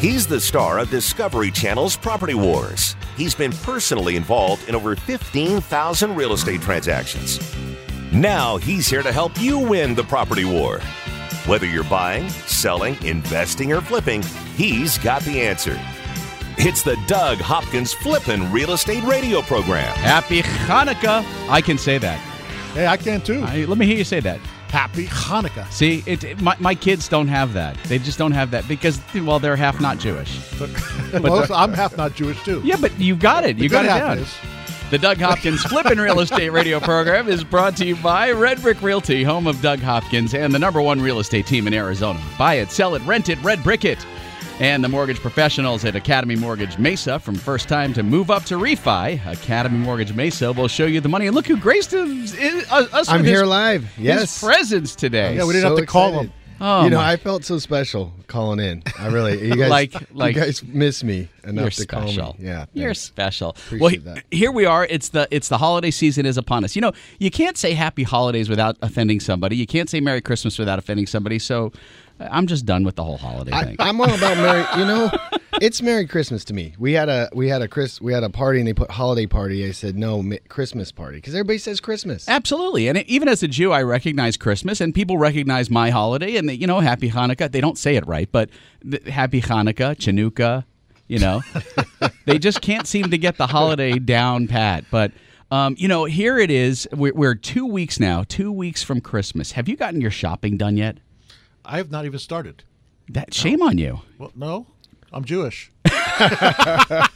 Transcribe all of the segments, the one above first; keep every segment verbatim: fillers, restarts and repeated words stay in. He's the star of Discovery Channel's Property Wars. He's been personally involved in over fifteen thousand real estate transactions. Now he's here to help you win the property war. Whether you're buying, selling, investing, or flipping, he's got the answer. It's the Doug Hopkins Flippin' Real Estate Radio Program. Happy Hanukkah. I can say that. Hey, I can too. I, let me hear you say that. Happy Hanukkah. See, it, it, my, my kids don't have that. They just don't have that because, well, they're half not Jewish. But, but well, I'm half not Jewish too. Yeah, but you got it. You got it down. Is. The Doug Hopkins Flippin' Real Estate Radio Program is brought to you by Red Brick Realty, home of Doug Hopkins and the number one real estate team in Arizona. Buy it, sell it, rent it, Red Brick it. And the mortgage professionals at Academy Mortgage Mesa, from first time to move up to refi, Academy Mortgage Mesa will show you the money. And look who graced us with I'm his, here live. Yes. his presence today. Yeah, we didn't so have to call excited. him. Oh, you know, my. I felt so special calling in. I really, you guys, like, like, you guys miss me enough you're to special. call me. Yeah, you're special. Appreciate well, that. Here we are. It's the it's the holiday season is upon us. You know, you can't say happy holidays without offending somebody. You can't say Merry Christmas without offending somebody. So I'm just done with the whole holiday I, thing. I'm all about Merry. You know, it's Merry Christmas to me. We had a we had a Chris we had a party and they put holiday party. I said no mi- Christmas party because everybody says Christmas. Absolutely, and it, even as a Jew, I recognize Christmas, and people recognize my holiday. And they, you know, Happy Hanukkah. They don't say it right, but th- Happy Hanukkah, Chanukah. You know, they just can't seem to get the holiday down pat. But um, you know, here it is. We're, we're two weeks now, two weeks from Christmas. Have you gotten your shopping done yet? I have not even started. That shame no. on you. Well, no, I'm Jewish. that,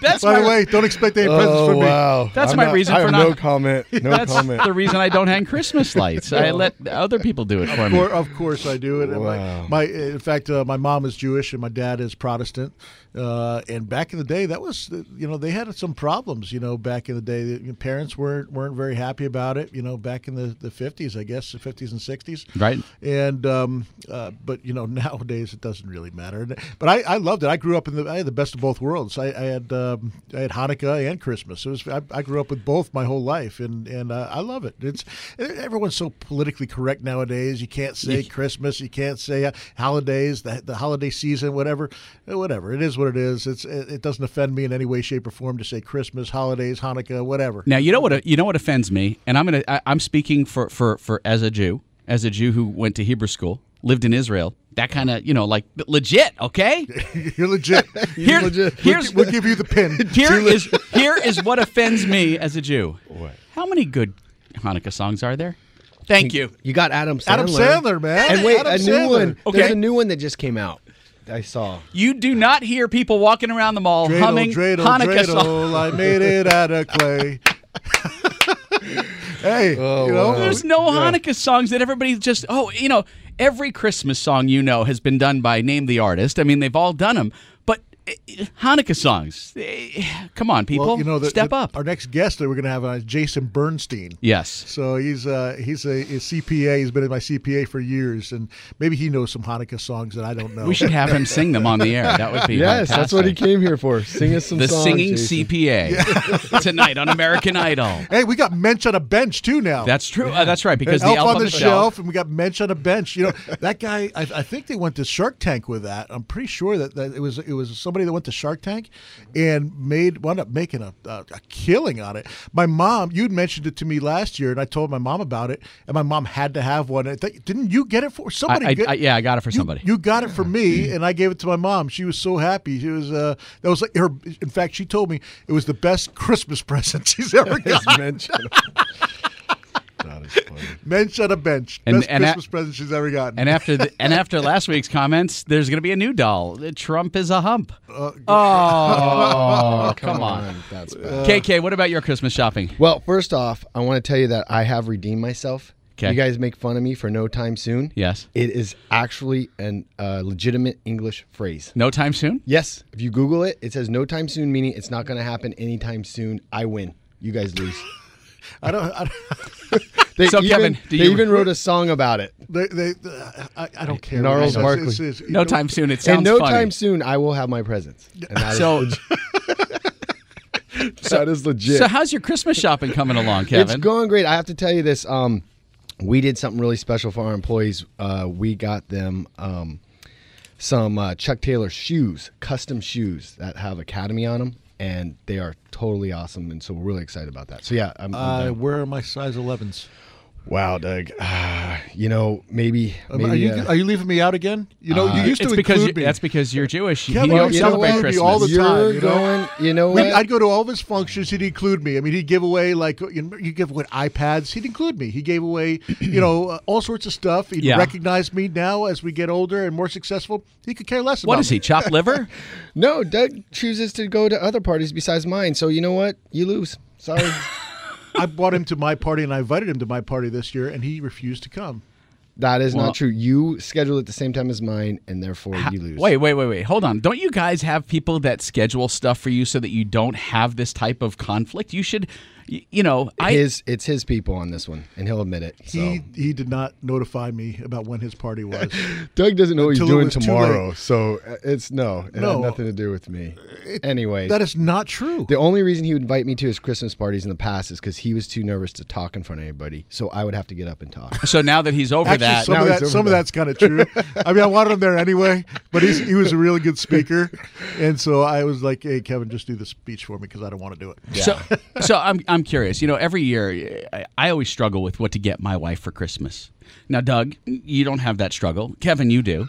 that's By my, the way, don't expect any presents oh, from me. Wow. That's I'm my not, reason I for have not. No comment. No that's comment. That's the reason I don't hang Christmas lights. I let other people do it for of me. Course, of course, I do it. Wow. My, my, in fact, uh, my mom is Jewish and my dad is Protestant. Uh, and back in the day, that was you know they had some problems. You know, back in the day, parents weren't weren't very happy about it. You know, back in the, the fifties, I guess the fifties and sixties. Right. And um, uh, but you know nowadays it doesn't really matter. But I, I loved it. I grew up in the I had the best of both worlds. I, I had um, I had Hanukkah and Christmas. It was I, I grew up with both my whole life, and and uh, I love it. It's everyone's so politically correct nowadays. You can't say Christmas. You can't say holidays. The the holiday season, whatever, whatever it is. What it is, it's it doesn't offend me in any way, shape, or form to say Christmas, holidays, Hanukkah, whatever. Now you know what you know what offends me, and I'm gonna I, I'm speaking for, for, for as a Jew, as a Jew who went to Hebrew school, lived in Israel, that kind of you know like legit, okay? You're legit. You're here, legit. Here's, we'll give you the pin. Here is here is what offends me as a Jew. What? How many good Hanukkah songs are there? Thank you. You got Adam Sandler. Adam Sandler, man. And wait, Adam a new Sandler. one. Okay. There's a new one that just came out. I saw. You do not hear people walking around the mall dreidel, humming dreidel, Hanukkah songs. I made it out of clay. hey, oh, you know, wow. There's no yeah. Hanukkah songs that everybody just, oh, you know, every Christmas song you know has been done by name the artist. I mean, they've all done them. But Hanukkah songs. Come on, people. Well, you know, the, Step the, up. Our next guest that we're going to have is Jason Bernstein. Yes. So he's uh, he's a, a C P A. He's been in my C P A for years, and maybe he knows some Hanukkah songs that I don't know. We should have him sing them on the air. That would be Yes, fantastic. That's what he came here for. Sing us some the songs, The singing Jason. C P A yeah. tonight on American Idol. Hey, we got Mensch on a bench, too, now. That's true. Yeah. Uh, that's right, because and the Elf on, on the, the shelf, shelf, and we got Mensch on a bench. You know, that guy, I, I think they went to Shark Tank with that. I'm pretty sure that, that it was it was somebody that went to Shark Tank and made wound up making a, a, a killing on it. My mom, you'd mentioned it to me last year, and I told my mom about it, and my mom had to have one. I th- didn't you get it for somebody? I, I, get, I, yeah, I got it for you, somebody. You got it for me, and I gave it to my mom. She was so happy. She was uh, that was like her. In fact, she told me it was the best Christmas present she's ever gotten. Mensch on a bench. And, Best and Christmas a- present she's ever gotten. And after the, and after last week's comments, there's going to be a new doll. Trump is a hump. Uh, oh, come on. on. That's bad. K K, what about your Christmas shopping? Well, first off, I want to tell you that I have redeemed myself. Okay. You guys make fun of me for no time soon. Yes. It is actually a uh, legitimate English phrase. No time soon? Yes. If you Google it, it says no time soon, meaning it's not going to happen anytime soon. I win. You guys lose. I don't. I don't they so even, Kevin, do they you even re- wrote a song about it. They, they, they, I, I don't care. Gnarls Barkley. It's, it's, it's, no know, time soon. It sounds and no funny. time soon. I will have my presents. And so, is so that is legit. So how's your Christmas shopping coming along, Kevin? It's going great. I have to tell you this. Um, we did something really special for our employees. Uh, we got them. Um, some uh, Chuck Taylor shoes, custom shoes that have Academy on them, and they are totally awesome. And so we're really excited about that. So yeah, I'm, I'm uh, where are my size elevens? Wow, Doug. Uh, you know, maybe. maybe are, you, uh, are you leaving me out again? You know, uh, you used to include you, me. That's because you're Jewish. You don't celebrate Christmas all the time. You're you know? going. You know, what? I mean, I'd go to all of his functions. He'd include me. I mean, he'd give away like you know, you give away iPads. He'd include me. He gave away you know uh, all sorts of stuff. He'd yeah. recognize me now as we get older and more successful. He could care less about. What is he? Me. Chopped liver? No, Doug chooses to go to other parties besides mine. So you know what? You lose. Sorry. I brought him to my party, and I invited him to my party this year, and he refused to come. That is well, not true. You schedule at the same time as mine, and therefore ha- you lose. Wait, wait, wait, wait. Hold on. Don't you guys have people that schedule stuff for you so that you don't have this type of conflict? You should, you know. I- his, it's his people on this one, and he'll admit it. So. He he did not notify me about when his party was. Doug doesn't know what he's doing tomorrow, so it's no. It no, had nothing to do with me. It, anyway. That is not true. The only reason he would invite me to his Christmas parties in the past is because he was too nervous to talk in front of anybody, so I would have to get up and talk. So now that he's over Actually, that. Some, no, of, that, some of that's kind of true. I mean, I wanted him there anyway, but he's, he was a really good speaker, and so I was like, "Hey, Kevin, just do the speech for me because I don't want to do it." Yeah. So, so I'm I'm curious. You know, every year I, I always struggle with what to get my wife for Christmas. Now, Doug, you don't have that struggle. Kevin, you do.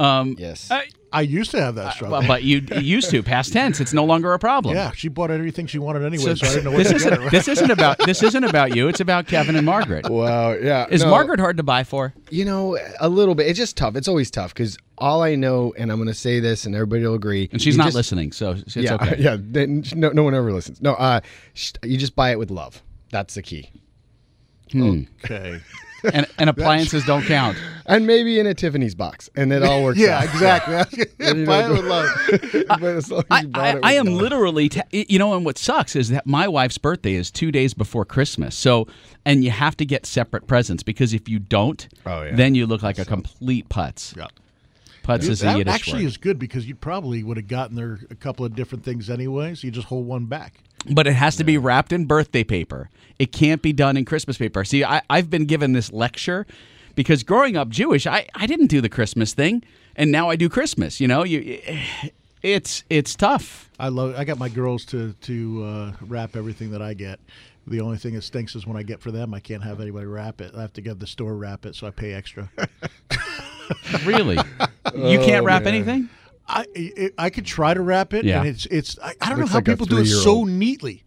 Um, yes. I, I used to have that struggle. Uh, but you, you used to. Past tense. It's no longer a problem. Yeah, she bought everything she wanted anyway, so, so I didn't know what this to isn't, get her. This isn't about this isn't about you. It's about Kevin and Margaret. Wow, yeah. Is no, Margaret hard to buy for? You know, a little bit. It's just tough. It's always tough because all I know, and I'm going to say this, and everybody will agree. And she's not just, listening, so it's yeah, okay. Yeah, they, no, no one ever listens. No, uh, sh- you just buy it with love. That's the key. Hmm. Okay. And, and appliances don't count. And maybe in a Tiffany's box, and it all works yeah, out. Exactly. Yeah, exactly. Buy it with love. I, I, I, I am love. literally, ta- you know, and what sucks is that my wife's birthday is two days before Christmas. So, and you have to get separate presents because if you don't, oh, yeah. then you look like so, a complete putz. Yeah. Putz Dude, is a Yiddish word. That actually is good because you probably would have gotten there a couple of different things anyway, so you just hold one back. But it has to yeah. be wrapped in birthday paper. It can't be done in Christmas paper. See, I, I've been given this lecture because growing up Jewish, I, I didn't do the Christmas thing, and now I do Christmas. You know, you it's it's tough. I love. I got my girls to to uh, wrap everything that I get. The only thing that stinks is when I get for them, I can't have anybody wrap it. I have to get the store wrap it, so I pay extra. Really? You can't wrap oh, anything? I it, I could try to wrap it, yeah. and it's it's I, I don't Looks know how like people do it so neatly.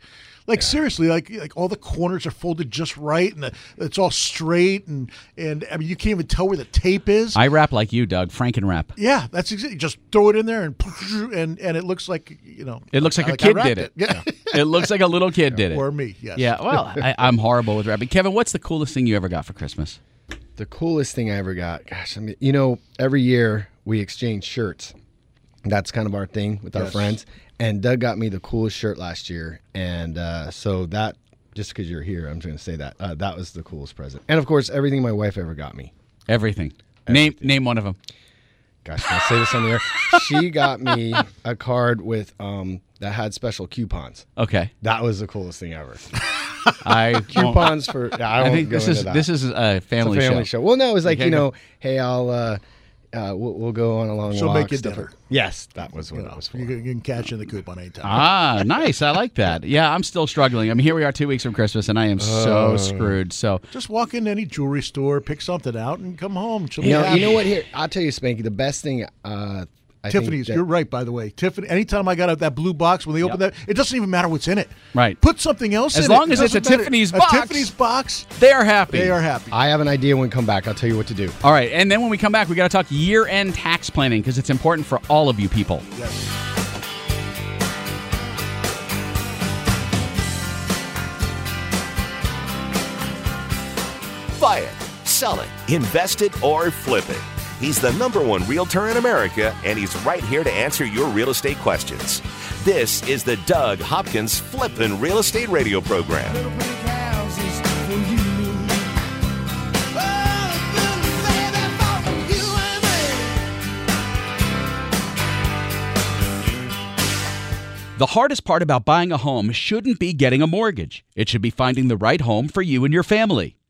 Like yeah. seriously, like like all the corners are folded just right, and the, it's all straight, and and I mean you can't even tell where the tape is. I wrap like you, Doug. Franken wrap. Yeah, that's exactly. Just throw it in there, and and and it looks like you know. It looks like, like a kid did it. it. Yeah. It looks like a little kid did it. Or me. Yes. Yeah. Well, I, I'm horrible with wrapping. Kevin, what's the coolest thing you ever got for Christmas? The coolest thing I ever got. Gosh, I mean, you know, every year we exchange shirts. That's kind of our thing with yes. our friends. And Doug got me the coolest shirt last year. And uh, so that, just because you're here, I'm just going to say that. Uh, that was the coolest present. And, of course, everything my wife ever got me. Everything. everything. Name name one of them. Gosh, can I say this on the air? She got me a card with um, that had special coupons. Okay. That was the coolest thing ever. I Coupons for... Yeah, I, I won't think go this into is that. This is a family, it's a family show. show. Well, no, it was like, you, you know, go. hey, I'll... Uh, Uh, we'll, we'll go on a long She'll walk. She'll make it dinner. Yes, that was what you know, I was for. You can catch in the coupon anytime. Ah, nice. I like that. Yeah, I'm still struggling. I mean, here we are two weeks from Christmas, and I am uh, so screwed. So just walk into any jewelry store, pick something out, and come home. She'll you, know, you know what? Here, I'll tell you, Spanky, the best thing... Uh, I Tiffany's, that, you're right, by the way. Tiffany. Anytime I got out that blue box, when they yep. open that, it doesn't even matter what's in it. Right. Put something else as in it. As long as it's a Tiffany's box. A Tiffany's box. They are happy. They are happy. I have an idea when we come back. I'll tell you what to do. All right. And then when we come back, we got to talk year-end tax planning because it's important for all of you people. Yes. Buy it, sell it, invest it, or flip it. He's the number one realtor in America, and he's right here to answer your real estate questions. This is the Doug Hopkins Flippin' Real Estate Radio Program. The hardest part about buying a home shouldn't be getting a mortgage. It should be finding the right home for you and your family.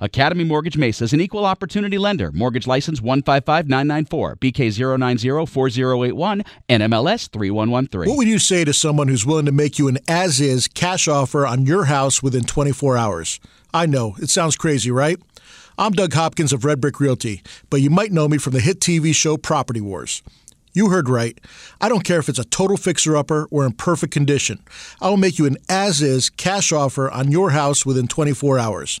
Academy Mortgage Mesa is an equal opportunity lender. Mortgage license one five five nine nine four, B K zero nine zero four zero eight one, N M L S three one one three. What would you say to someone who's willing to make you an as-is cash offer on your house within twenty-four hours? I know, it sounds crazy, right? I'm Doug Hopkins of Red Brick Realty, but you might know me from the hit T V show Property Wars. You heard right. I don't care if it's a total fixer-upper or in perfect condition. I will make you an as-is cash offer on your house within twenty-four hours.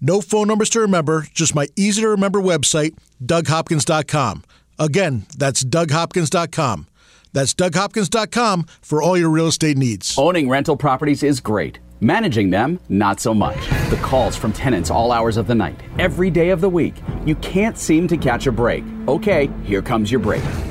No phone numbers to remember, just my easy-to-remember website, doug hopkins dot com. Again, that's doug hopkins dot com. That's doug hopkins dot com for all your real estate needs. Owning rental properties is great. Managing them, not so much. The calls from tenants all hours of the night, every day of the week. You can't seem to catch a break. Okay, here comes your break.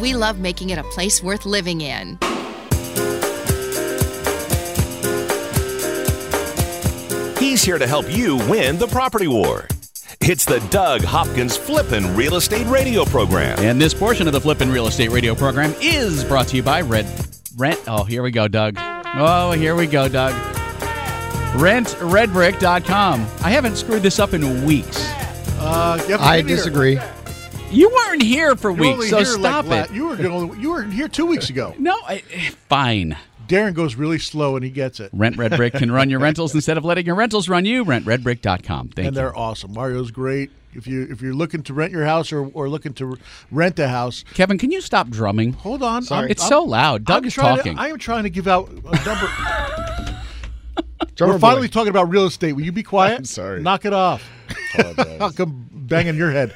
we love making it a place worth living in. He's here to help you win the property war. It's the Doug Hopkins Flippin' Real Estate Radio Program. And this portion of the Flippin' Real Estate Radio Program is brought to you by Red... Rent... Oh, here we go, Doug. Oh, here we go, Doug. rent red brick dot com. I haven't screwed this up in weeks. Uh, yep, I disagree. Here. You weren't here for You're weeks, so stop like, it. You were doing, you were here two weeks ago. No, I, fine. Darren goes really slow, and he gets it. Rent Red Brick can run your rentals instead of letting your rentals run you. rent red brick dot com. Thank you. And they're you. awesome. Mario's great. If you if you're looking to rent your house or, or looking to rent a house, Kevin, can you stop drumming? Hold on. Sorry. It's I'm, so loud. Doug I'm is talking. To, I am trying to give out a number. We're finally boy. talking about real estate. Will you be quiet? I'm sorry. Knock it off. I'll come bang in your head.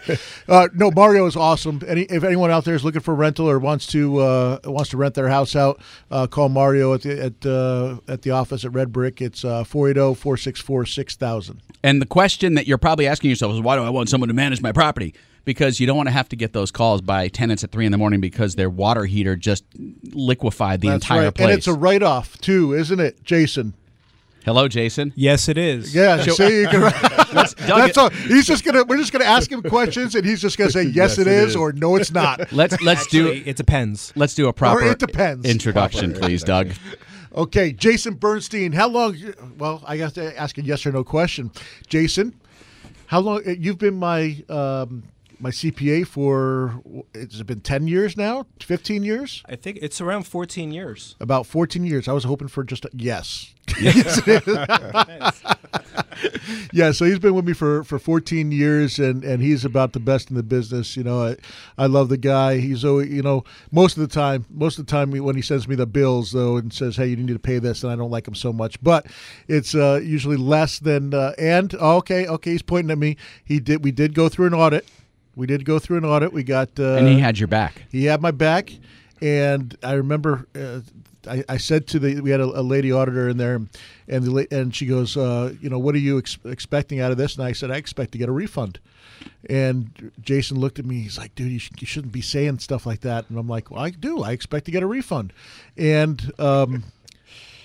Uh, no, Mario is awesome. Any, if anyone out there is looking for rental or wants to uh, wants to rent their house out, uh, call Mario at the at, uh, at the office at Red Brick. It's uh, four eight zero, four six four, six thousand. And the question that you're probably asking yourself is, why do I want someone to manage my property? because you don't want to have to get those calls by tenants at three in the morning because their water heater just liquefied the That's entire right. place. And it's a write-off too, isn't it, Jason? Hello, Jason. Yes, it is. Yeah, so, see, you can, that's, that's all. He's just gonna. We're just gonna ask him questions, and he's just gonna say yes, yes it, it is, is, or no, it's not. Let's let's Actually, do. It depends. Let's do a proper. Or it depends. Introduction, proper, please, Doug. Okay, Jason Bernstein. How long? Well, I have to ask a yes or no question, Jason. How long? You've been my um, my C P A for. Has it been ten years now? Fifteen years? I think it's around fourteen years. About fourteen years. I was hoping for just a yes. Yes, it is. Yeah, so he's been with me for, for fourteen years, and, and he's about the best in the business. You know, I, I love the guy. He's always, you know, most of the time, most of the time when he sends me the bills, though, and says, hey, you need to pay this, and I don't like him so much. But it's uh, usually less than, uh, and, oh, okay, okay, he's pointing at me. He did. We did go through an audit. We did go through an audit. We got. Uh, and he had your back. He had my back, and I remember uh, I, I said to the, we had a, a lady auditor in there, and the, and she goes, uh, you know, what are you ex expecting out of this? And I said, I expect to get a refund. And Jason looked at me. He's like, dude, you, sh you shouldn't be saying stuff like that. And I'm like, well, I do. I expect to get a refund. And um,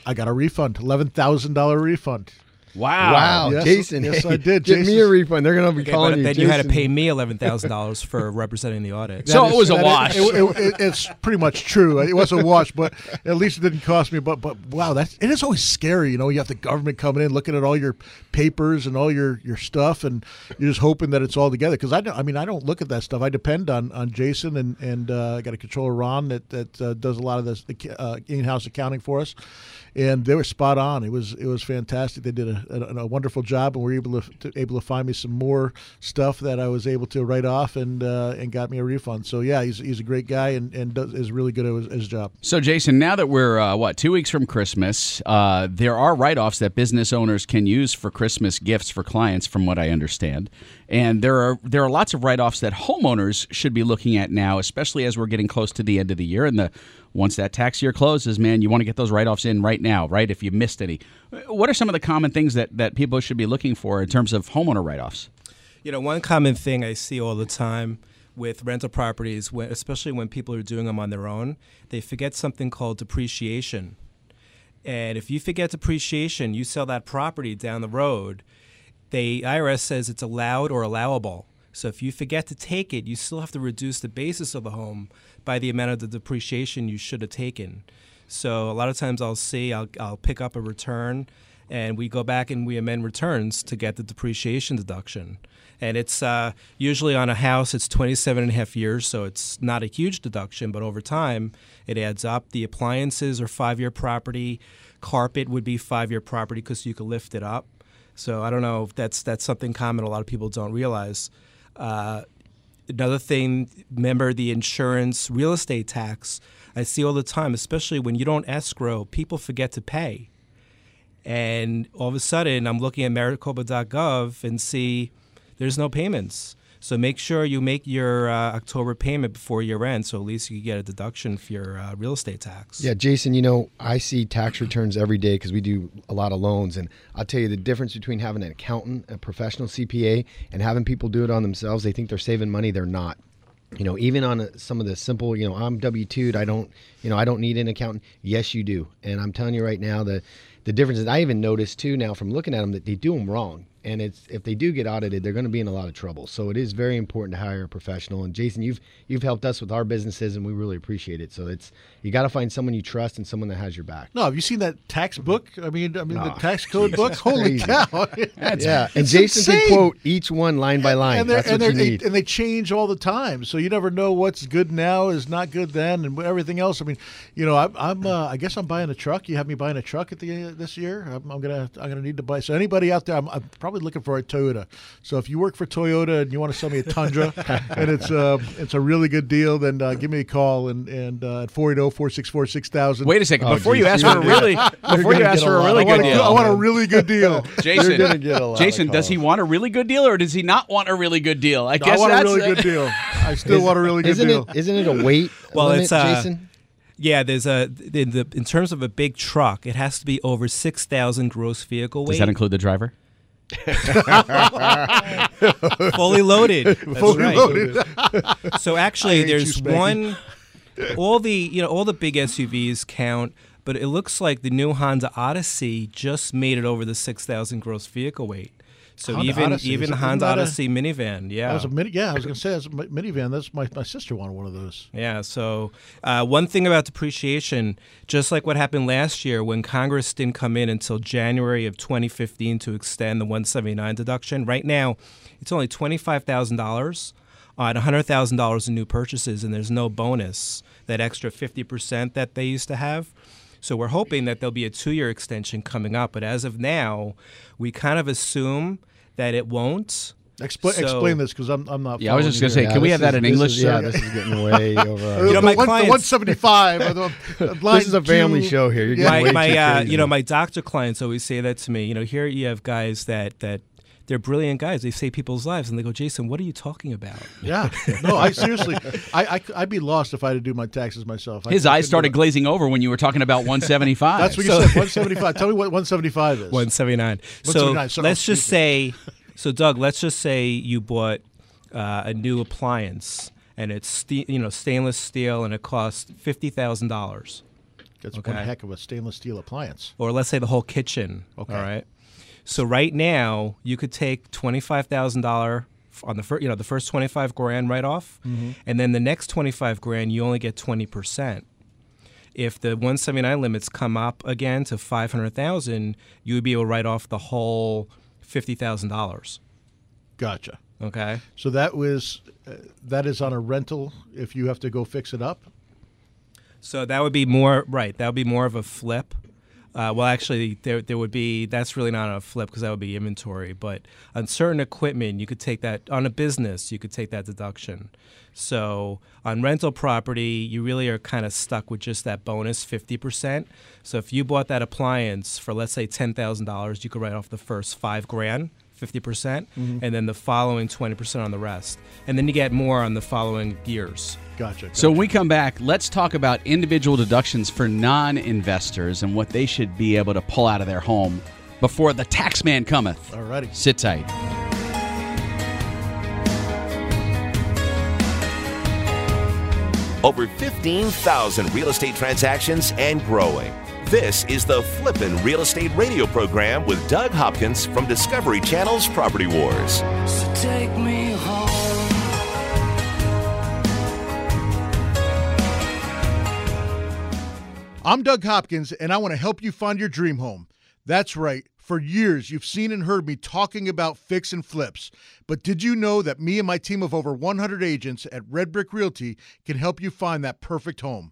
I got a refund, eleven thousand dollar refund. Wow. Wow, yes, Jason. Yes, I did. Give me a refund. They're going to be okay, calling but you Then Jason. You had to pay me eleven thousand dollars for representing the audit. So is, it was a wash. Is, it, it, it, it's pretty much true. It was a wash, but at least it didn't cost me. But, but wow, that's, it is always scary. You know, you have the government coming in, looking at all your papers and all your, your stuff, and you're just hoping that it's all together. Because, I, I mean, I don't look at that stuff. I depend on, on Jason, and, and uh, I got a controller, Ron, that, that uh, does a lot of this uh, in-house accounting for us. And they were spot on. It was it was fantastic. They did a, a, a wonderful job, and were able to, to able to find me some more stuff that I was able to write off, and uh, and got me a refund. So yeah, he's he's a great guy, and and does, is really good at his, his job. So Jason, now that we're uh, what two weeks from Christmas, uh, there are write-offs that business owners can use for Christmas gifts for clients, from what I understand. And there are there are lots of write-offs that homeowners should be looking at now, especially as we're getting close to the end of the year, and the once that tax year closes, man, you want to get those write-offs in right now, right, if you missed any. What are some of the common things that, that people should be looking for in terms of homeowner write-offs? You know, one common thing I see all the time with rental properties, when, especially when people are doing them on their own, they forget something called depreciation. And if you forget depreciation, you sell that property down the road, the I R S says it's allowed or allowable. So if you forget to take it, you still have to reduce the basis of the home by the amount of the depreciation you should have taken. So a lot of times I'll see, I'll, I'll pick up a return, and we go back and we amend returns to get the depreciation deduction. And it's uh, usually on a house, it's twenty-seven and a half years, so it's not a huge deduction, but over time it adds up. The appliances are five-year property. Carpet would be five-year property because you could lift it up. So I don't know if that's, that's something common a lot of people don't realize. Uh, another thing, remember the insurance, real estate tax. I see all the time, especially when you don't escrow, people forget to pay. And all of a sudden, I'm looking at Maricopa dot gov and see there's no payments. So make sure you make your uh, October payment before year end, so at least you get a deduction for your uh, real estate tax. Yeah, Jason, you know, I see tax returns every day because we do a lot of loans. And I'll tell you the difference between having an accountant, a professional C P A, and having people do it on themselves. They think they're saving money. They're not. You know, even on a, some of the simple, you know, I'm W two'd, I don't, you know, I don't need an accountant. Yes, you do. And I'm telling you right now, the, the difference is I even noticed, too, now from looking at them, that they do them wrong. And it's, if they do get audited, they're going to be in a lot of trouble. So it is very important to hire a professional. And Jason, you've you've helped us with our businesses, and we really appreciate it. So it's you got to find someone you trust and someone that has your back. No, have you seen that tax book? I mean, I mean oh, the tax code geez, book. Holy crazy. Cow! That's, yeah, and Jason insane. Can quote each one line by line. And that's and what you need. They, and they change all the time, so you never know what's good now is not good then, and everything else. I mean, you know, I, I'm uh, I guess I'm buying a truck. You have me buying a truck at the uh, this year. I'm, I'm gonna I'm gonna need to buy. So anybody out there, I'm, I'm probably. looking for a Toyota. So if you work for Toyota and you want to sell me a Tundra and it's uh, it's a really good deal, then uh, give me a call and and uh, at four eight zero, four six four, six thousand. Wait a second, oh, before geez. you ask for a really before you ask for a really good deal, I want a really good deal. Jason, get a lot Jason, does he want a really good deal or does he not want a really good deal? I no, guess I want that's a really a good deal. I still is, want a really good isn't deal. It, isn't it a weight? Well, limit, it's uh, Jason. Yeah, there's a in, the, in terms of a big truck, it has to be over six thousand gross vehicle weight. Does that include the driver? Fully loaded. That's Fully right. loaded. So actually, there's you, one. All the you know all the big S U Vs count, but it looks like the new Honda Odyssey just made it over the six thousand gross vehicle weight. So Honda even Odyssey. even Honda Odyssey a, minivan, yeah. That was a mini, yeah, I was going to say that's a minivan. That's my my sister wanted one of those. Yeah. So uh, one thing about depreciation, just like what happened last year when Congress didn't come in until January of twenty fifteen to extend the one seventy-nine deduction. Right now, it's only twenty-five thousand dollars on a hundred thousand dollars in new purchases, and there's no bonus, that extra fifty percent that they used to have. So we're hoping that there'll be a two-year extension coming up, but as of now, we kind of assume that it won't. Expl so, explain this, because I'm, I'm not. Yeah, I was just going to say, yeah, can we have that is, in English? Is, yeah, this is getting way over. You know, my clients, one seventy-five. This is a family two, show here. You're yeah. My, way my, too uh, you know, my doctor clients always say that to me. You know, here you have guys that that. They're brilliant guys. They save people's lives, and they go, Jason, what are you talking about? Yeah. No, I seriously, I, I, I'd be lost if I had to do my taxes myself. I His eyes started glazing over when you were talking about one seventy-five. That's what so, you said, one seventy-five. Tell me what one seventy-five is. one seventy-nine. So let's I'm just speaking. say, so Doug, let's just say you bought uh, a new appliance, and it's you know stainless steel, and it costs fifty thousand dollars. That's okay. One heck of a stainless steel appliance. Or let's say the whole kitchen, okay. All right? So right now you could take twenty-five thousand dollars on the first, you know, the first twenty-five grand right off, mm-hmm. and then the next twenty-five grand you only get twenty percent. If the one seventy-nine limits come up again to five hundred thousand dollars, you would be able to write off the whole fifty thousand dollars. Gotcha. Okay. So that was uh, that is on a rental if you have to go fix it up. So that would be more right, that would be more of a flip. Uh, well, actually, there, there would be, that's really not a flip because that would be inventory. But on certain equipment, you could take that, on a business, you could take that deduction. So on rental property, you really are kind of stuck with just that bonus fifty percent. So if you bought that appliance for, let's say, ten thousand dollars, you could write off the first five grand, fifty percent, mm-hmm. and then the following twenty percent on the rest. And then you get more on the following years. Gotcha, gotcha. So when we come back, let's talk about individual deductions for non-investors and what they should be able to pull out of their home before the tax man cometh. Alrighty. Sit tight. Over fifteen thousand real estate transactions and growing. This is the Flippin' Real Estate Radio Program with Doug Hopkins from Discovery Channel's Property Wars. So take me home. I'm Doug Hopkins, and I want to help you find your dream home. That's right. For years, you've seen and heard me talking about fix and flips. But did you know that me and my team of over one hundred agents at Red Brick Realty can help you find that perfect home?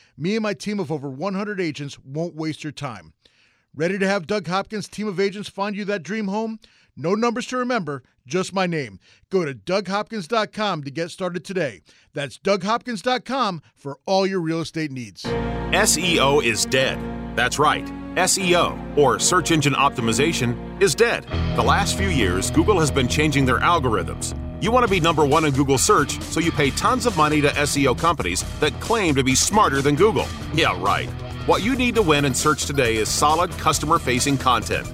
Me and my team of over one hundred agents won't waste your time. Ready to have Doug Hopkins' team of agents find you that dream home? No numbers to remember, just my name. Go to Doug Hopkins dot com to get started today. That's Doug Hopkins dot com for all your real estate needs. S E O is dead. That's right. S E O, or search engine optimization, is dead. The last few years, Google has been changing their algorithms. You want to be number one in Google search, so you pay tons of money to S E O companies that claim to be smarter than Google. Yeah, right. What you need to win in search today is solid customer-facing content.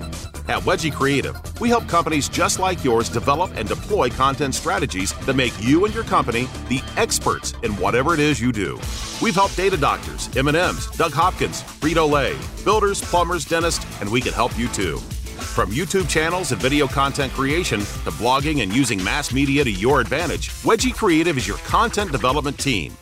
At Wedgie Creative, we help companies just like yours develop and deploy content strategies that make you and your company the experts in whatever it is you do. We've helped data doctors, M and M's, Doug Hopkins, Frito-Lay, builders, plumbers, dentists, and we can help you too. From YouTube channels and video content creation to blogging and using mass media to your advantage, Wedgie Creative is your content development team.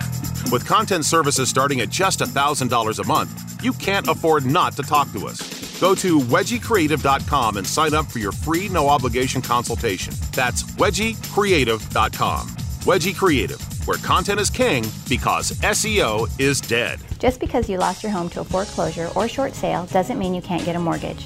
With content services starting at just one thousand dollars a month, you can't afford not to talk to us. Go to Wedgie Creative dot com and sign up for your free, no-obligation consultation. That's Wedgie Creative dot com. Wedgie Creative, where content is king because S E O is dead. Just because you lost your home to a foreclosure or short sale doesn't mean you can't get a mortgage.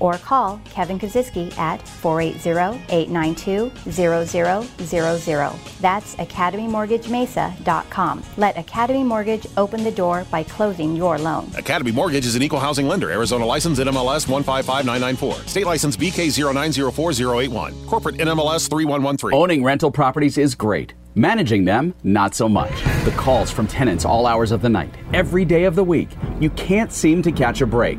or call Kevin Kozyski at four eight zero, eight nine two, zero zero zero zero. That's academy mortgage mesa dot com. Let Academy Mortgage open the door by closing your loan. Academy Mortgage is an equal housing lender. Arizona license N M L S one five five nine nine four. State license B K zero nine zero four zero eight one. Corporate N M L S three one one three. Owning rental properties is great. Managing them, not so much. The calls from tenants all hours of the night, every day of the week. You can't seem to catch a break.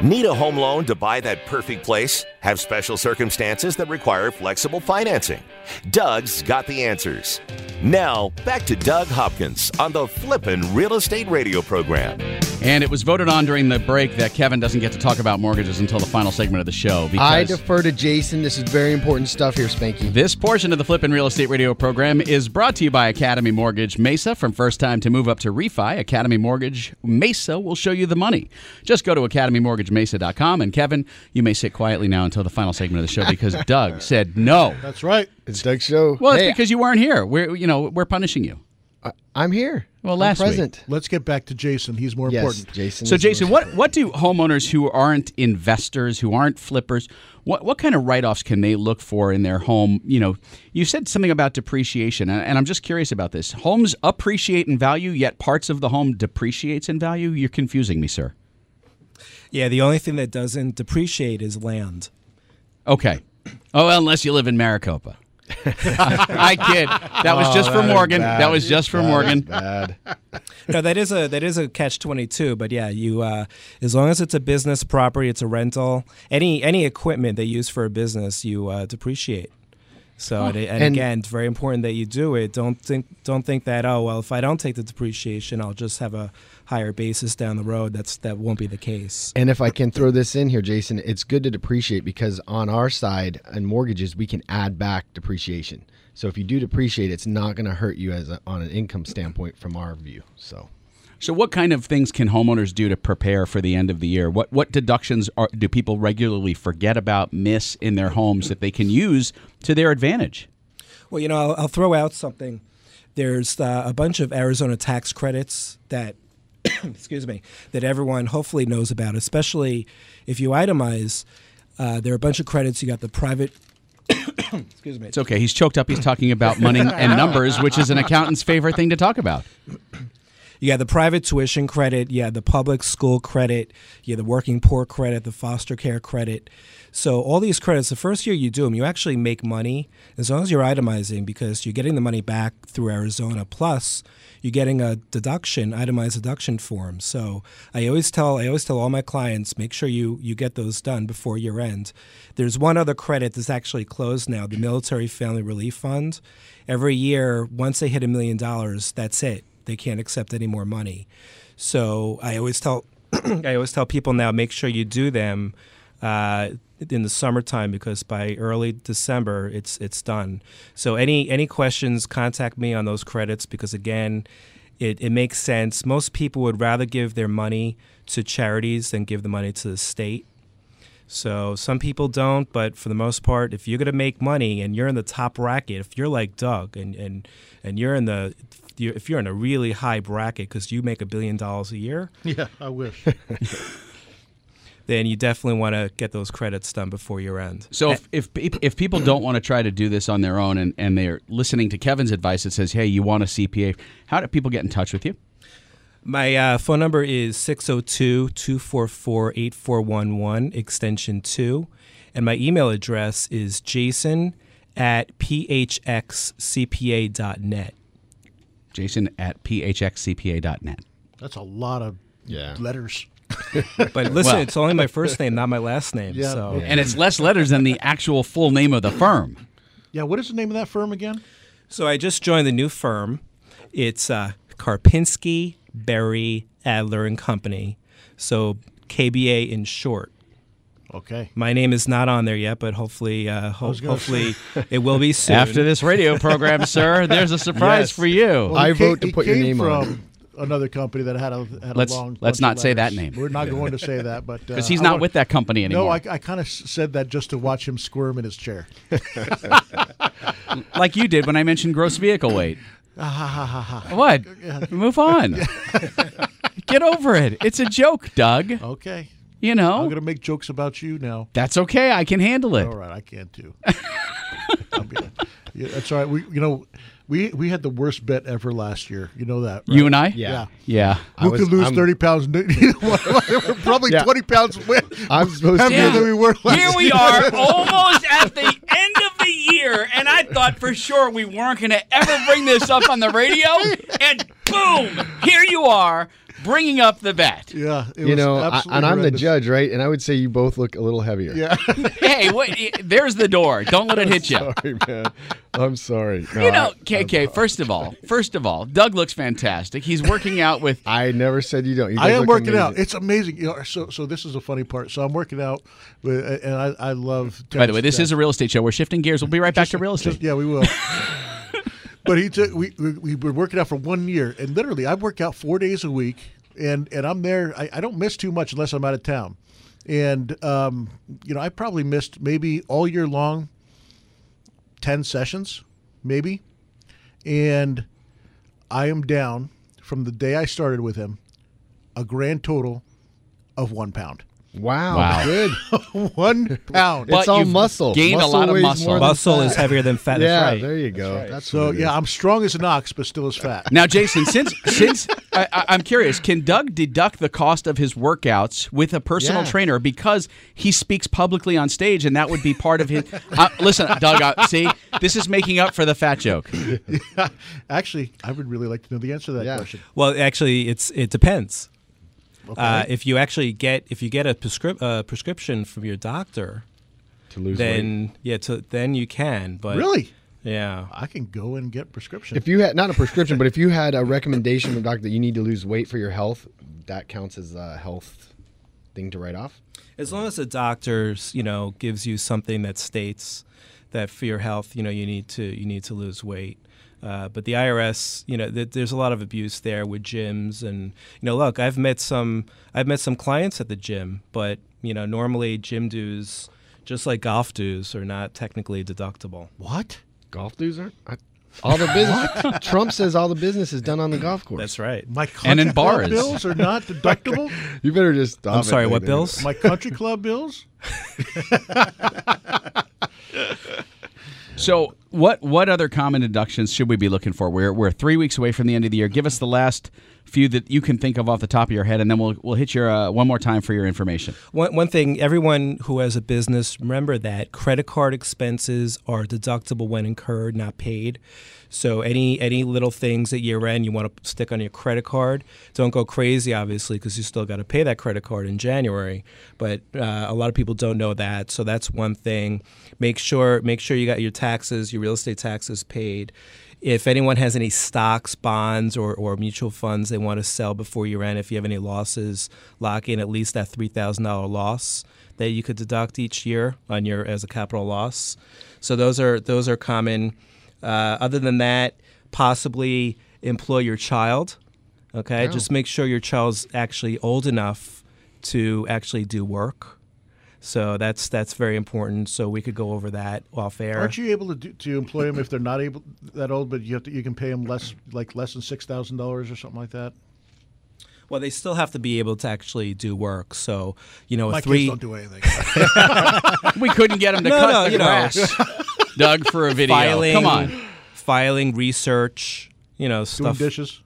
Need a home loan to buy that perfect place? Have special circumstances that require flexible financing? Doug's got the answers. Now, back to Doug Hopkins on the Flippin' Real Estate Radio program. And it was voted on during the break that Kevin doesn't get to talk about mortgages until the final segment of the show. I defer to Jason. This is very important stuff here, Spanky. This portion of the Flippin' Real Estate Radio program is brought to you by Academy Mortgage Mesa. From first time to move up to refi, Academy Mortgage Mesa will show you the money. Just go to academy mortgage mesa dot com. And Kevin, you may sit quietly now until the final segment of the show because Doug said no. That's right. It's Doug's show. Well, it's hey, because you weren't here. We're, you know, we're punishing you. I'm here. Well, last week. Let's get back to Jason. He's more yes, important. Jason so, Jason, what, what do homeowners who aren't investors, who aren't flippers, what what kind of write-offs can they look for in their home? You know, you said something about depreciation, and, and I'm just curious about this. Homes appreciate in value, yet parts of the home depreciates in value? You're confusing me, sir. Yeah, the only thing that doesn't depreciate is land. Okay. Oh, well, unless you live in Maricopa. I kid. That was just oh, for that Morgan. That was just for that Morgan. Bad. No, that is a that is a catch twenty-two. But yeah, you uh, as long as it's a business property, it's a rental. Any any equipment they use for a business, you uh, depreciate. So oh. and, and again, it's very important that you do it. Don't think don't think that oh well, if I don't take the depreciation, I'll just have a higher basis down the road. That's that won't be the case. And if I can throw this in here, Jason, it's good to depreciate because on our side on mortgages, we can add back depreciation. So if you do depreciate, it's not going to hurt you as a, on an income standpoint from our view. So. So what kind of things can homeowners do to prepare for the end of the year? What what deductions are, do people regularly forget about, miss in their homes that they can use to their advantage? Well, you know, I'll, I'll throw out something. There's uh, a bunch of Arizona tax credits that, excuse me, that everyone hopefully knows about, especially if you itemize. Uh, there are a bunch of credits. You got the private. Excuse me. It's okay. He's choked up. He's talking about money and numbers, which is an accountant's favorite thing to talk about. You got the private tuition credit, you have the public school credit, you have the working poor credit, the foster care credit. So all these credits, the first year you do them, you actually make money as long as you're itemizing because you're getting the money back through Arizona. Plus, you're getting a deduction, itemized deduction form. So I always tell I always tell all my clients, make sure you, you get those done before year end. There's one other credit that's actually closed now, the Military Family Relief Fund. Every year, once they hit a million dollars, that's it. They can't accept any more money. So I always tell I always tell people now, make sure you do them uh, in the summertime because by early December, it's it's done. So any any questions, contact me on those credits because, again, it, it makes sense. Most people would rather give their money to charities than give the money to the state. So some people don't, but for the most part, if you're going to make money and you're in the top bracket, if you're like Doug and and, and you're in the if you're in a really high bracket because you make a billion dollars a year, yeah, I wish. Then you definitely want to get those credits done before year end. So if, if if people don't want to try to do this on their own and, and they're listening to Kevin's advice that says, hey, you want a C P A, how do people get in touch with you? My uh, phone number is six oh two, two four four, eight four one one, extension two. And my email address is jason at p h x c p a dot net. Jason at p h x c p a dot net. That's a lot of yeah. letters. But listen, well, it's only my first name, not my last name. Yeah. So. And it's less letters than the actual full name of the firm. Yeah, what is the name of that firm again? So I just joined the new firm. It's uh, Karpinski Berry Adler and Company. So K B A in short. Okay. My name is not on there yet, but hopefully uh, ho hopefully it will be soon. After this radio program, sir, there's a surprise yes. for you. Well, I vote to put your name from. on. Another company that had a, had let's, a long... Let's not say that name. We're not going to say that, but... Because uh, he's not wanna, with that company anymore. No, I, I kind of said that just to watch him squirm in his chair. Like you did when I mentioned gross vehicle weight. What? Move on. Get over it. It's a joke, Doug. Okay. You know? I'm going to make jokes about you now. That's okay. I can handle it. All right. I can, too. gonna, yeah, that's all right. We, you know... We we had the worst bet ever last year. You know that, right? You and I? Yeah. Yeah. yeah. Who was, could lose I'm, thirty pounds? Probably yeah. twenty pounds win. I'm supposed to yeah. than we were last Here we year. are almost at the end of the year, and I thought for sure we weren't going to ever bring this up on the radio, and boom, here you are bringing up the bet. Yeah. It you was know, I, and I'm horrendous. the judge, right? And I would say you both look a little heavier. Yeah. Hey, wait, there's the door. Don't let it hit you. Sorry, man. I'm sorry. No, you know, K K, first of all, first of all, Doug looks fantastic. He's working out with... I never said you don't. You I am working amazing. out. It's amazing. You know, so so this is a funny part. So I'm working out, with, and I, I love... By the way, this is a real estate show. We're shifting gears. We'll be right back just, to real estate. Just, yeah, we will. But he took, we, we, we were working out for one year, and literally I work out four days a week, and, and I'm there. I, I don't miss too much unless I'm out of town. And, um, you know, I probably missed maybe all year long ten sessions, maybe. And I am down from the day I started with him a grand total of one pound. Wow, wow. Good. One pound. But it's all muscle. Gained muscle a lot of muscle. Muscle is heavier than fat. Yeah, right. There you go. That's right. That's so yeah, is. I'm strong as an ox, but still as fat. Now, Jason, since since I, I, I'm curious, can Doug deduct the cost of his workouts with a personal yeah. trainer because he speaks publicly on stage, and that would be part of his? Uh, listen, Doug. Uh, see, this is making up for the fat joke. Yeah. Actually, I would really like to know the answer to that yeah. question. Well, actually, it's it depends. Okay. Uh, if you actually get if you get a prescri uh, prescription from your doctor to lose then weight. yeah to, then you can but really yeah I can go and get prescription if you had not a prescription but if you had a recommendation from a doctor that you need to lose weight for your health, that counts as a health thing to write off, as long as the doctor's you know gives you something that states that for your health you know you need to you need to lose weight. Uh, but the I R S, you know, th there's a lot of abuse there with gyms, and you know, look, I've met some, I've met some clients at the gym, but you know, normally gym dues, just like golf dues, are not technically deductible. What? Golf dues aren't? I, all the business. Trump says all the business is done on the golf course. That's right. My country and in bars. Club bills are not deductible. You better just. Stop I'm sorry. It, what baby. bills? My country club bills. So what what other common deductions should we be looking for? We're we're three weeks away from the end of the year. Give us the last few that you can think of off the top of your head, and then we'll we'll hit your uh, one more time for your information. One one thing, everyone who has a business, remember that credit card expenses are deductible when incurred, not paid. So any any little things at year end you want to stick on your credit card. Don't go crazy, obviously, because you still got to pay that credit card in January. But uh, a lot of people don't know that, so that's one thing. Make sure make sure you got your taxes, your real estate taxes paid. If anyone has any stocks, bonds, or, or mutual funds they want to sell before year end, if you have any losses, lock in at least that three thousand dollar loss that you could deduct each year on your as a capital loss. So those are those are common. Uh, other than that, possibly employ your child. Okay, wow. Just make sure your child's actually old enough to actually do work. So that's that's very important. So we could go over that off air. Aren't you able to do, to employ them if they're not able that old, but you have to, you can pay them less, like less than six thousand dollars or something like that? Well, they still have to be able to actually do work. So, you know, my three kids don't do anything. We couldn't get them to no, cut no, the you grass, know. Doug, for a video. Filing, Come on, filing, research, you know, stuff. Doing dishes.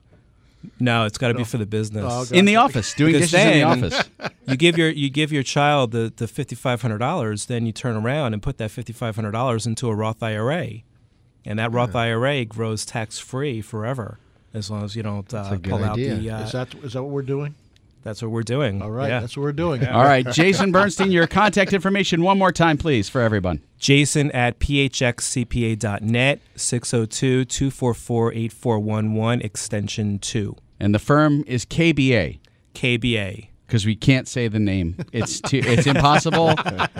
No, it's got to no. be for the business. Oh, in the office, doing dishes in the office. You give your you give your child the the fifty-five hundred dollars, then you turn around and put that fifty-five hundred dollars into a Roth I R A, and that Roth I R A grows tax free forever as long as you don't uh, pull out idea. the. Uh, is that is that what we're doing? That's what we're doing. All right, yeah. that's what we're doing. Yeah. All right, Jason Bernstein, your contact information one more time, please, for everyone. Jason at p h x c p a dot net, six oh two, two four four, eight four one one, extension two. And the firm is K B A. K B A. Because we can't say the name. It's too, it's impossible.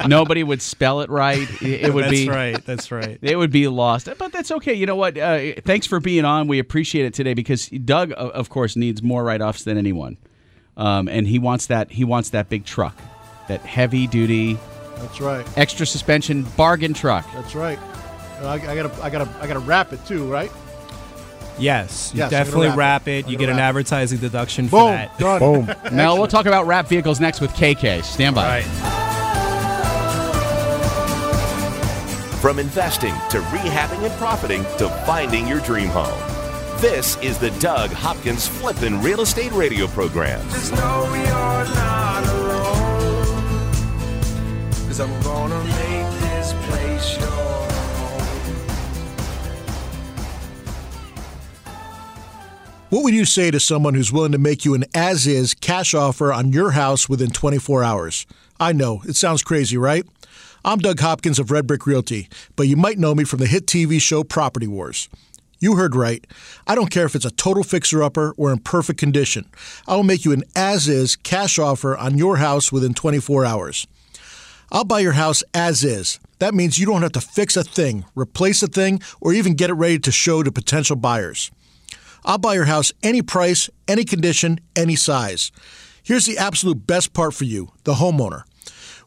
Nobody would spell it right. It, it would that's be right. That's right. It would be lost. But that's okay. You know what? Uh, thanks for being on. We appreciate it today because Doug, of course, needs more write-offs than anyone. Um, and he wants that he wants that big truck, that heavy duty. That's right. Extra suspension bargain truck. That's right. And I, I gotta I gotta I gotta wrap it too, right? Yes, you yes, definitely wrap, wrap it. it. You get an advertising it. deduction for Boom. that. Done. Boom. Now Excellent. We'll talk about wrap vehicles next with K K. Stand by. All right. From investing to rehabbing and profiting to finding your dream home. This is the Doug Hopkins Flippin' Real Estate Radio Program. Just know you're not alone, 'cause I'm gonna make this place your home. What would you say to someone who's willing to make you an as-is cash offer on your house within twenty-four hours? I know, it sounds crazy, right? I'm Doug Hopkins of Red Brick Realty, but you might know me from the hit T V show Property Wars. You heard right. I don't care if it's a total fixer-upper or in perfect condition. I will make you an as-is cash offer on your house within twenty-four hours. I'll buy your house as-is. That means you don't have to fix a thing, replace a thing, or even get it ready to show to potential buyers. I'll buy your house any price, any condition, any size. Here's the absolute best part for you, the homeowner.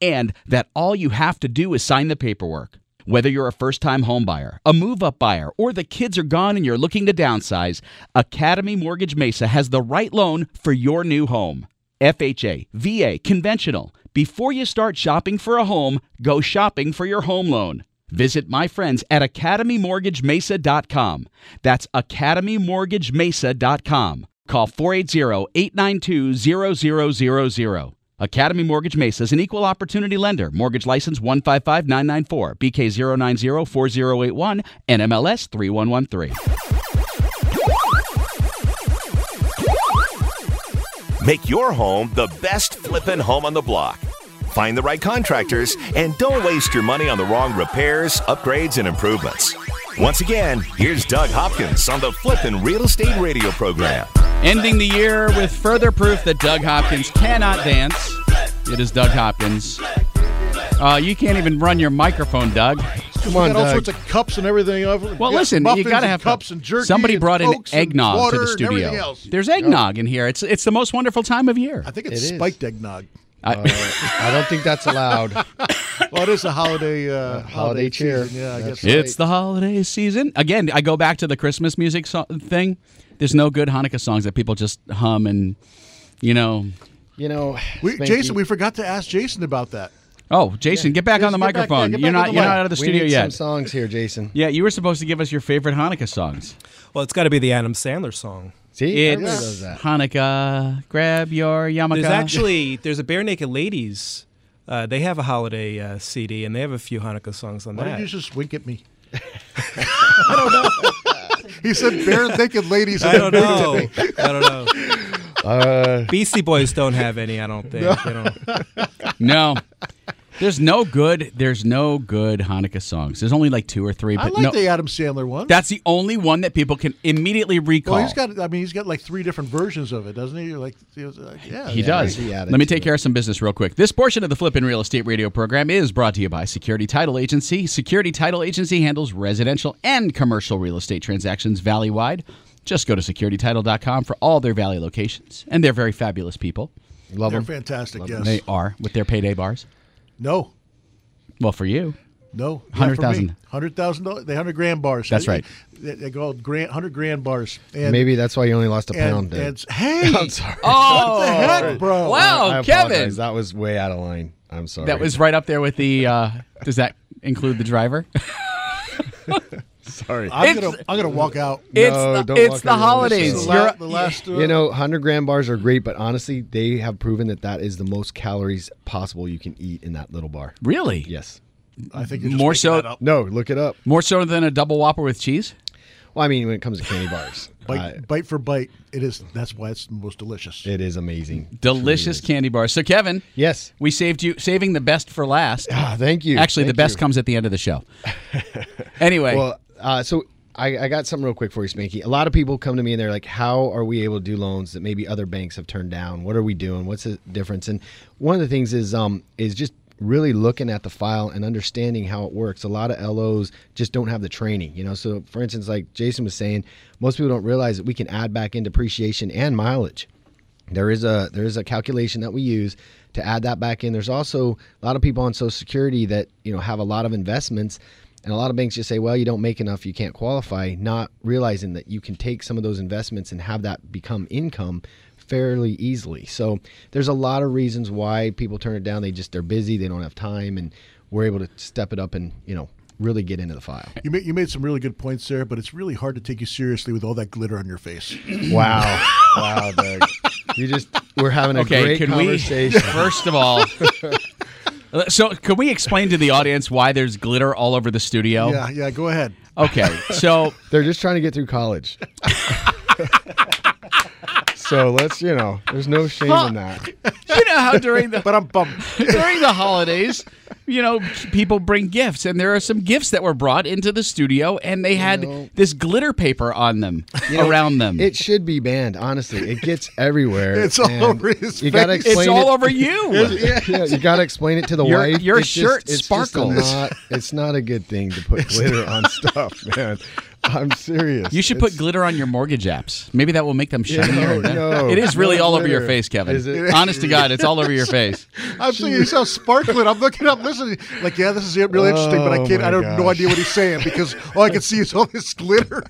and that all you have to do is sign the paperwork. Whether you're a first-time home buyer, a move-up buyer, or the kids are gone and you're looking to downsize, Academy Mortgage Mesa has the right loan for your new home. F H A, V A, conventional. Before you start shopping for a home, go shopping for your home loan. Visit my friends at academy mortgage mesa dot com. That's academy mortgage mesa dot com. Call four eight zero, eight nine two, zero zero zero zero. Academy Mortgage Mesa is an equal opportunity lender. Mortgage license one five five nine nine four, B K zero nine zero four zero eight one, N M L S three one one three. Make your home the best flippin' home on the block. Find the right contractors and don't waste your money on the wrong repairs, upgrades, and improvements. Once again, here's Doug Hopkins on the Flippin' Real Estate Radio program. Ending the year with further proof that Doug Hopkins cannot dance. It is Doug Hopkins. Uh, you can't even run your microphone, Doug. Come on, Doug. All sorts of cups and everything. Well, listen, you got to have cups and jerky. Somebody brought in eggnog to the studio. There's eggnog in here. It's it's the most wonderful time of year. I think it's spiked eggnog. I, uh, I don't think that's allowed. Well, it is a holiday uh, uh, holiday cheer. Yeah, I guess right. It's the holiday season. Again, I go back to the Christmas music so- thing. There's no good Hanukkah songs that people just hum and, you know. You know, we, Jason, you. we forgot to ask Jason about that. Oh, Jason, yeah. get back Jason, on the microphone. Back, yeah, you're not you're mic. not out of the we studio need yet. Some songs here, Jason. Yeah, you were supposed to give us your favorite Hanukkah songs. Well, it's got to be the Adam Sandler song. See, it's does that. Hanukkah. Grab your yarmulke. There's actually there's a Bare Naked Ladies. Uh, they have a holiday uh, C D, and they have a few Hanukkah songs on Why that. Why did you just wink at me? I don't know. He said Bare Naked Ladies. I don't know. I don't know. Uh, Beastie Boys don't have any. I don't think. No. They don't. No. There's no good. There's no good Hanukkah songs. There's only like two or three. But I like no, the Adam Sandler one. That's the only one that people can immediately recall. Well, he's got. I mean, he's got like three different versions of it, doesn't he? Like, he was like yeah, he yeah, does. He Let me take care it. of some business real quick. This portion of the Flippin' Real Estate Radio program is brought to you by Security Title Agency. Security Title Agency handles residential and commercial real estate transactions valley-wide. Just go to security title dot com for all their Valley locations, and they're very fabulous people. Love they're them. They're fantastic. Love yes, them. They are with their payday bars. No. Well, for you. No. one hundred thousand dollars. one hundred thousand dollars. They one hundred grand bars. That's right. They, they call it grand, one hundred grand bars. And maybe that's why you only lost a pound. And, and, hey. I'm sorry. Oh. What the heck, bro? Wow, I, I Kevin. Apologize. That was way out of line. I'm sorry. That was right up there with the, uh, does that include the driver? Sorry. I'm going to I'm gonna walk out. It's no, the, don't it's walk the out holidays. The la- the last, uh, you know, one hundred gram bars are great, but honestly, they have proven that that is the most calories possible you can eat in that little bar. Really? Yes. I think you're just more so, that up. No, look it up. More so than a double Whopper with cheese? Well, I mean, when it comes to candy bars. Bite, uh, bite for bite, it is. That's why it's the most delicious. It is amazing. Delicious is. Candy bars. So, Kevin. Yes. We saved you, saving the best for last. Ah, thank you. Actually, thank the best you. comes at the end of the show. Anyway. Well, Uh, so I, I got something real quick for you, Spanky. A lot of people come to me and they're like, how are we able to do loans that maybe other banks have turned down? What are we doing? What's the difference? And one of the things is um, is just really looking at the file and understanding how it works. A lot of L Os just don't have the training, you know. So, for instance, like Jason was saying, most people don't realize that we can add back in depreciation and mileage. There is a there is a calculation that we use to add that back in. There's also a lot of people on Social Security that, you know, have a lot of investments. And a lot of banks just say, well, you don't make enough, you can't qualify, not realizing that you can take some of those investments and have that become income fairly easily. So there's a lot of reasons why people turn it down. They just, they're busy, they don't have time, and we're able to step it up and, you know, really get into the file. You made, you made some really good points there, but it's really hard to take you seriously with all that glitter on your face. Wow. Wow, Doug. You just, we're having a okay, great can conversation. We, first of all... So, can we explain to the audience why there's glitter all over the studio? Yeah, yeah, go ahead. Okay, so... They're just trying to get through college. So, let's, you know, there's no shame well, in that. You know how during the... But I'm bummed. During the holidays, you know, people bring gifts, and there are some gifts that were brought into the studio, and they had you know, this glitter paper on them, you know, around them. It should be banned, honestly. It gets everywhere. It's all over his face. You gotta explain it's all it. over you. yeah. Yeah, you got to explain it to the your, wife. Your it's shirt just, sparkles. It's, not, it's not a good thing to put glitter on stuff, man. I'm serious. You should it's... put glitter on your mortgage apps. Maybe that will make them shinier. Yeah, no, no, it is really no all glitter. over your face, Kevin. Is it? Honest to God, it's all over your face. I'm seeing you so sparkling. I'm looking up, listening. Like, yeah, this is really interesting, oh, but I can't. I don't have no idea what he's saying because all I can see is all this glitter.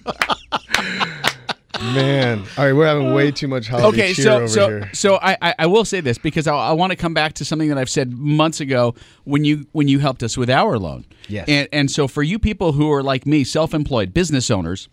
Man, all right, we're having way too much holiday okay, cheer so, over so, here. So I, I will say this because I, I want to come back to something that I've said months ago when you when you helped us with our loan. Yes. And, and so for you people who are like me, self-employed business owners,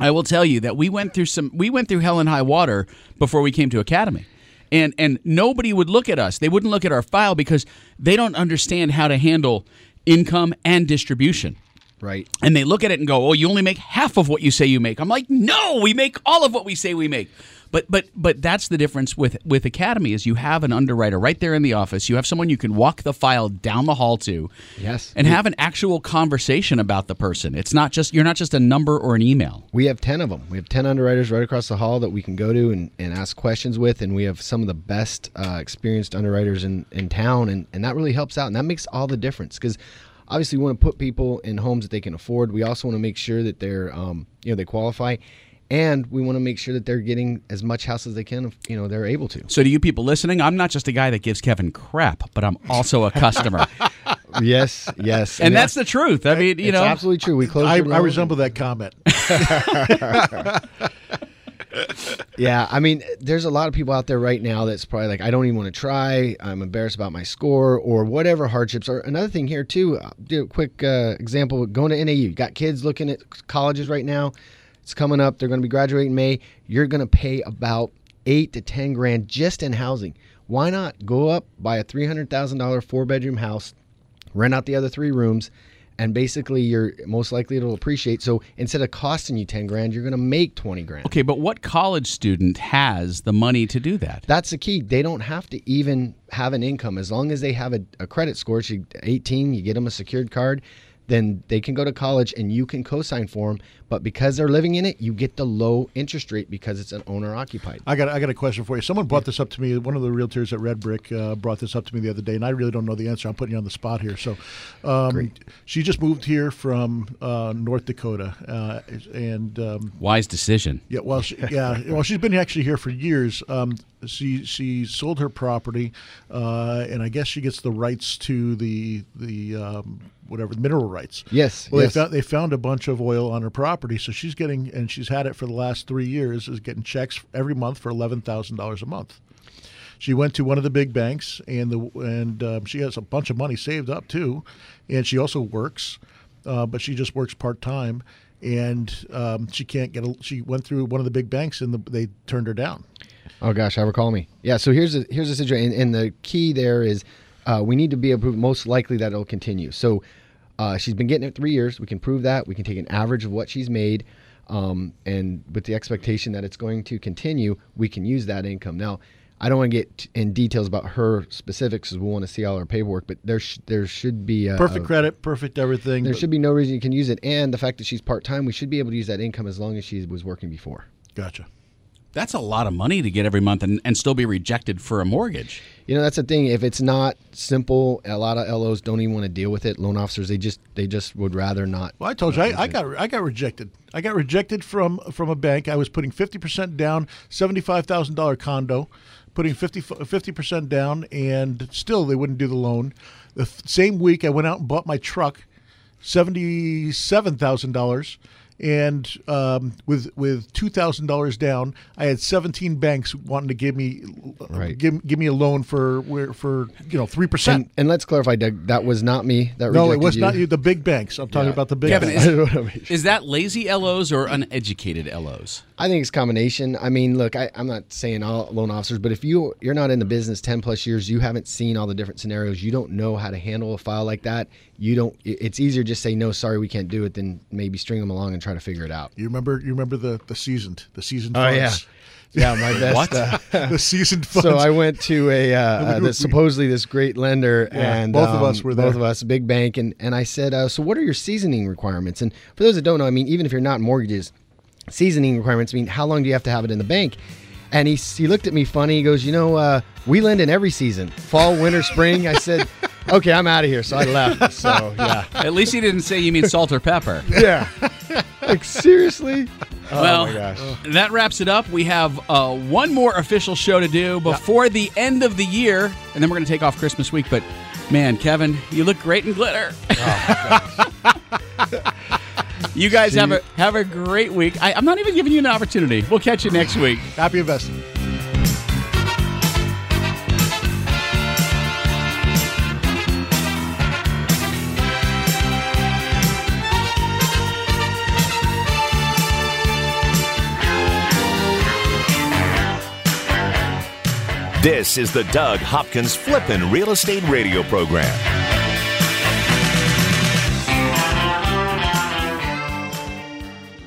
I will tell you that we went through some we went through hell and high water before we came to Academy. And and nobody would look at us. They wouldn't look at our file because they don't understand how to handle income and distribution. Right. And they look at it and go, oh, you only make half of what you say you make. I'm like, no, we make all of what we say we make. But but but that's the difference with, with Academy is you have an underwriter right there in the office. You have someone you can walk the file down the hall to yes, and we, have an actual conversation about the person. It's not just you're not just a number or an email. We have ten of them. We have ten underwriters right across the hall that we can go to and, and ask questions with. And we have some of the best uh, experienced underwriters in, in town. And, and that really helps out. And that makes all the difference because obviously, we want to put people in homes that they can afford. We also want to make sure that they're, um, you know, they qualify, and we want to make sure that they're getting as much house as they can, you know, they're able to. So, to you people listening, I'm not just a guy that gives Kevin crap, but I'm also a customer. Yes, yes, and, and that's, that's the truth. I mean, you it's know, absolutely true. We close. I, I resemble that comment. Yeah, I mean, there's a lot of people out there right now that's probably like, I don't even want to try. I'm embarrassed about my score or whatever hardships are. Another thing here, too, I'll do a quick uh, example. Going to N A U, you got kids looking at colleges right now. It's coming up. They're going to be graduating in May. You're going to pay about eight to ten grand just in housing. Why not go up, buy a three hundred thousand dollars four-bedroom house, rent out the other three rooms, and basically, you're most likely it'll appreciate. So instead of costing you ten grand, you're going to make twenty grand. Okay, but what college student has the money to do that? That's the key. They don't have to even have an income as long as they have a, a credit score. It's eighteen. You get them a secured card, then they can go to college and you can co-sign for them. But because they're living in it, you get the low interest rate because it's an owner-occupied. I got I got a question for you. Someone brought this up to me. One of the realtors at Red Brick uh, brought this up to me the other day, and I really don't know the answer. I'm putting you on the spot here. So, um, she just moved here from uh, North Dakota, uh, and um, wise decision. Yeah, well, she, yeah, well, she's been actually here for years. Um, she she sold her property, uh, and I guess she gets the rights to the the um, whatever mineral rights. Yes. Well, yes. they found they found a bunch of oil on her property. So she's getting, and she's had it for the last three years, is getting checks every month for eleven thousand dollars a month. She went to one of the big banks, and the and um, she has a bunch of money saved up too, and she also works, uh, but she just works part time, and um, she can't get. A, she went through one of the big banks, and the, they turned her down. Oh gosh, I recall me. Yeah. So here's a, here's the situation, and, and the key there is uh, we need to be able to, most likely that it'll continue. So. Uh, she's been getting it three years. We can prove that. We can take an average of what she's made. Um, and with the expectation that it's going to continue, we can use that income. Now, I don't want to get in details about her specifics because we want to see all her paperwork, but there sh- there should be a, perfect a, credit, perfect everything. There should be no reason you can use it. And the fact that she's part-time, we should be able to use that income as long as she was working before. Gotcha. That's a lot of money to get every month and, and still be rejected for a mortgage. You know, that's the thing. If it's not simple, a lot of L Os don't even want to deal with it. Loan officers, they just they just would rather not. Well, I told you, I, I got I got rejected. I got rejected from from a bank. I was putting fifty percent down, seventy-five thousand dollars condo, putting fifty percent down, and still they wouldn't do the loan. The same week, I went out and bought my truck, seventy-seven thousand dollars. And um, with with two thousand dollars down, I had seventeen banks wanting to give me right. give give me a loan for for you know three percent. And let's clarify, Doug, that was not me. That no, it was you. not you. The big banks. I'm talking yeah. about the big. Kevin, banks. Is, is that lazy L Os or uneducated L Os? I think it's a combination. I mean, look, I, I'm not saying all loan officers, but if you you're not in the business ten plus years, you haven't seen all the different scenarios. You don't know how to handle a file like that. You don't. It's easier to just say no, sorry, we can't do it, than maybe string them along and try to figure it out. You remember you remember the, the seasoned, the seasoned funds? Oh, yeah. Yeah, my best. What? Uh, the seasoned funds. So I went to a uh, uh, this, supposedly this great lender, yeah, and both um, of us were there. Both of us, big bank, and and I said, uh, so what are your seasoning requirements? And for those that don't know, I mean, even if you're not in mortgages, seasoning requirements mean how long do you have to have it in the bank? And he he looked at me funny. He goes, you know, uh, we lend in every season, fall, winter, spring. I said, okay, I'm out of here. So I left. So yeah. At least he didn't say you mean salt or pepper. Yeah. Like, seriously? Oh, well, my gosh. That wraps it up. We have uh, one more official show to do before yeah. the end of the year, and then we're going to take off Christmas week. But, man, Kevin, you look great in glitter. Oh, my gosh. You guys have a, have a great week. I, I'm not even giving you an opportunity. We'll catch you next week. Happy investing. This is the Doug Hopkins Flippin' Real Estate Radio Program.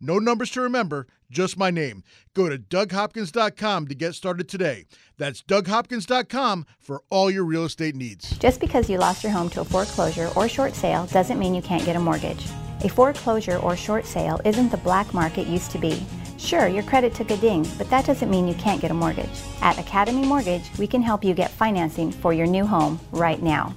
No numbers to remember, just my name. Go to Doug Hopkins dot com to get started today. That's Doug Hopkins dot com for all your real estate needs. Just because you lost your home to a foreclosure or short sale doesn't mean you can't get a mortgage. A foreclosure or short sale isn't the black market used to be. Sure, your credit took a ding, but that doesn't mean you can't get a mortgage. At Academy Mortgage, we can help you get financing for your new home right now.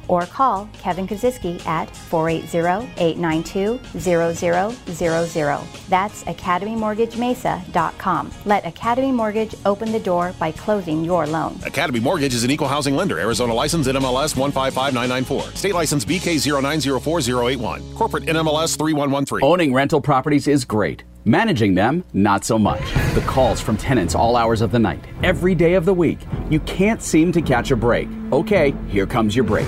or call Kevin Kozyski at four eight zero, eight nine two, zero zero zero zero. That's academy mortgage mesa dot com. Let Academy Mortgage open the door by closing your loan. Academy Mortgage is an equal housing lender. Arizona license N M L S one five five nine nine four. State license B K zero nine zero four zero eight one. Corporate N M L S three one one three. Owning rental properties is great. Managing them, not so much. The calls from tenants all hours of the night, every day of the week. You can't seem to catch a break. Okay, here comes your break.